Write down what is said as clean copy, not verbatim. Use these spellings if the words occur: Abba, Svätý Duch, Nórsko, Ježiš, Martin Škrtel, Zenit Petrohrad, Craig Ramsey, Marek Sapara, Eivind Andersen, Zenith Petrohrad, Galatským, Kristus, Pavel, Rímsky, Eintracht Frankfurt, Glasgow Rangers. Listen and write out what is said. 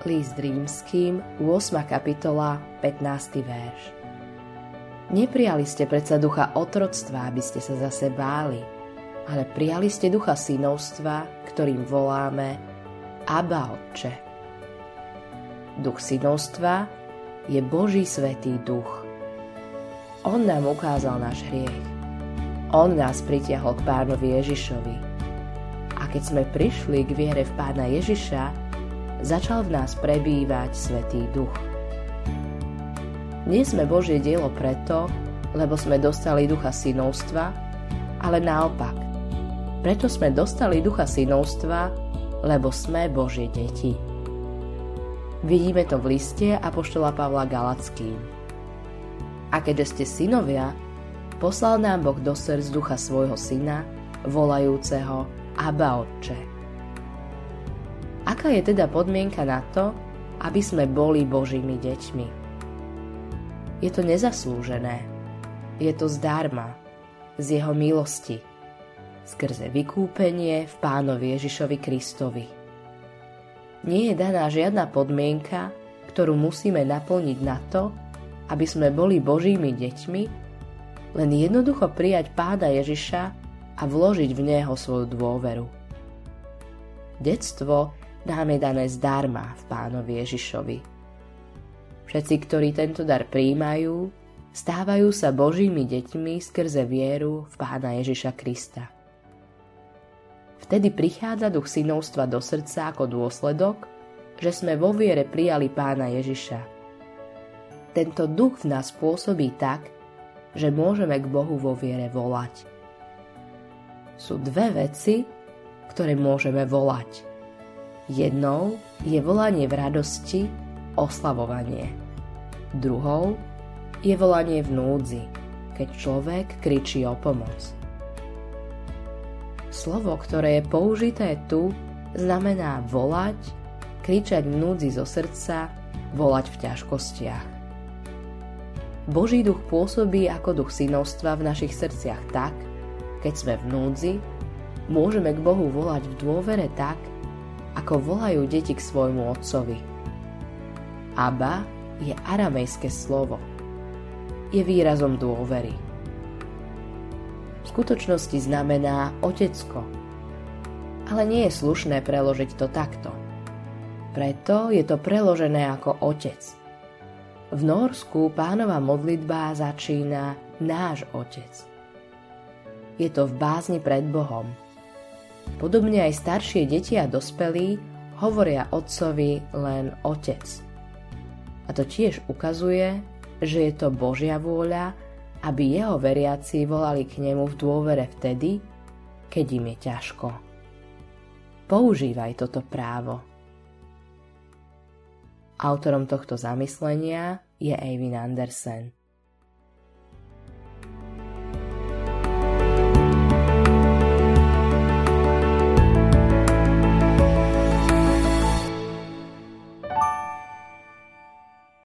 Líst rímským, 8. kapitola, 15. verš. Neprijali ste predsa ducha otroctva, aby ste sa zase báli, ale prijali ste ducha synovstva, ktorým voláme Abba, Otče. Duch synovstva je Boží svätý duch. On nám ukázal náš hriech. On nás pritiahol k Pánovi Ježišovi. A keď sme prišli k viere v Pána Ježiša, začal v nás prebývať Svätý Duch. Nie sme Božie dielo preto, lebo sme dostali ducha synovstva, ale naopak. Preto sme dostali ducha synovstva, lebo sme Božie deti. Vidíme to v liste apoštola Pavla Galatským. A keďže ste synovia, poslal nám Boh do srdc ducha svojho syna, volajúceho Abba, Otče. Aká je teda podmienka na to, aby sme boli Božími deťmi? Je to nezaslúžené. Je to zdarma, z jeho milosti, skrze vykúpenie v Pánovi Ježišovi Kristovi. Nie je daná žiadna podmienka, ktorú musíme naplniť na to, aby sme boli Božími deťmi, len jednoducho prijať Pána Ježiša a vložiť v neho svoju dôveru. Detstvo nám je dané zdarma v Pánovi Ježišovi. Všetci, ktorí tento dar prijímajú, stávajú sa Božími deťmi skrze vieru v Pána Ježiša Krista. Vtedy prichádza duch synovstva do srdca ako dôsledok, že sme vo viere prijali Pána Ježiša. Tento duch v nás pôsobí tak, že môžeme k Bohu vo viere volať. Sú dve veci, ktoré môžeme volať. Jednou je volanie v radosti, oslavovanie. Druhou je volanie v núdzi, keď človek kričí o pomoc. Slovo, ktoré je použité tu, znamená volať, kričať v núdzi zo srdca, volať v ťažkostiach. Boží duch pôsobí ako duch synovstva v našich srdciach tak, keď sme v núdzi, môžeme k Bohu volať v dôvere tak, ako volajú deti k svojmu otcovi. Abba je aramejské slovo. Je výrazom dôvery. V skutočnosti znamená otecko, ale nie je slušné preložiť to takto. Preto je to preložené ako otec. V Nórsku Pánova modlitba začína náš otec. Je to v bázni pred Bohom. Podobne aj staršie deti a dospelí hovoria otcovi len otec. A to tiež ukazuje, že je to Božia vôľa, aby jeho veriaci volali k nemu v dôvere vtedy, keď im je ťažko. Používaj toto právo. Autorom tohto zamyslenia je Eivind Andersen.